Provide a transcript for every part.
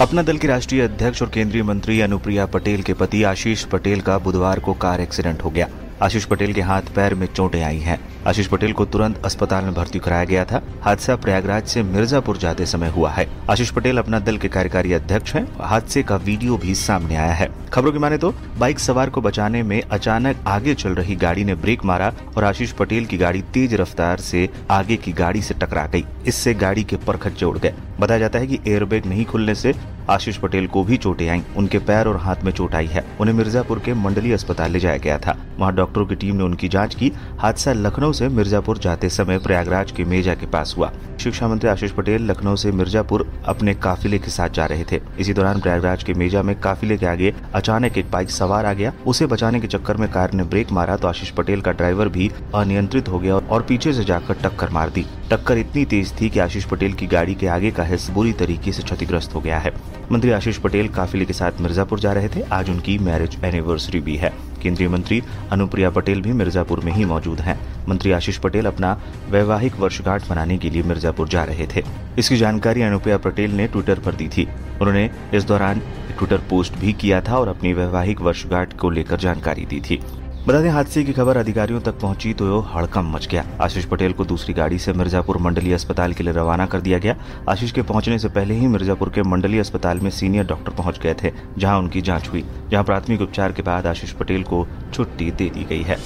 अपना दल के राष्ट्रीय अध्यक्ष और केंद्रीय मंत्री अनुप्रिया पटेल के पति आशीष पटेल का बुधवार को कार एक्सीडेंट हो गया। आशीष पटेल के हाथ पैर में चोटें आई हैं। आशीष पटेल को तुरंत अस्पताल में भर्ती कराया गया था। हादसा प्रयागराज से मिर्जापुर जाते समय हुआ है। आशीष पटेल अपना दल के कार्यकारी अध्यक्ष हैं। हादसे का वीडियो भी सामने आया है। खबरों की माने तो बाइक सवार को बचाने में अचानक आगे चल रही गाड़ी ने ब्रेक मारा और आशीष पटेल की गाड़ी तेज रफ्तार से आगे की गाड़ी से टकरा गई। इससे गाड़ी के परखच्चे उड़ गए। बताया जाता है कि एयरबैग नहीं खुलने से आशीष पटेल को भी चोटें आईं। उनके पैर और हाथ में चोट आई है। उन्हें मिर्जापुर के मंडलीय अस्पताल ले जाया गया था। वहां डॉक्टरों की टीम ने उनकी जांच की। हादसा लखनऊ से मिर्जापुर जाते समय प्रयागराज के मेजा के पास हुआ। शिक्षा मंत्री आशीष पटेल लखनऊ से मिर्जापुर अपने काफिले के साथ जा रहे थे। इसी दौरान प्रयागराज के मेजा में काफिले के आगे अचानक एक बाइक सवार आ गया। उसे बचाने के चक्कर में कार ने ब्रेक मारा तो आशीष पटेल का ड्राइवर भी अनियंत्रित हो गया और पीछे से जाकर टक्कर मार दी। टक्कर इतनी तेज थी कि आशीष पटेल की गाड़ी के आगे का हिस्सा बुरी तरीके से क्षतिग्रस्त हो गया है। मंत्री आशीष पटेल काफिले के साथ मिर्जापुर जा रहे थे। आज उनकी मैरिज एनिवर्सरी भी है। केंद्रीय मंत्री अनुप्रिया पटेल भी मिर्जापुर में ही मौजूद हैं। मंत्री आशीष पटेल अपना वैवाहिक वर्षगांठ मनाने के लिए मिर्जापुर जा रहे थे। इसकी जानकारी अनुप्रिया पटेल ने ट्विटर पर दी थी। उन्होंने इस दौरान ट्विटर पोस्ट भी किया था और अपनी वैवाहिक वर्षगांठ को लेकर जानकारी दी थी। बता दें, हादसे की खबर अधिकारियों तक पहुंची तो हड़कंप मच गया। आशीष पटेल को दूसरी गाड़ी से मिर्जापुर मंडलीय अस्पताल के लिए रवाना कर दिया गया। आशीष के पहुंचने से पहले ही मिर्जापुर के मंडलीय अस्पताल में सीनियर डॉक्टर पहुंच गए थे, जहां उनकी जांच हुई, जहां प्राथमिक उपचार के बाद आशीष पटेल को छुट्टी दे दी गई है।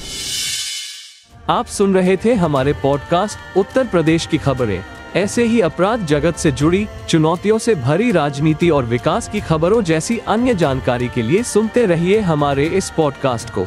आप सुन रहे थे हमारे पॉडकास्ट उत्तर प्रदेश की खबरें। ऐसे ही अपराध जगत से जुड़ी, चुनौतियों से भरी राजनीति और विकास की खबरों जैसी अन्य जानकारी के लिए सुनते रहिए हमारे इस पॉडकास्ट को।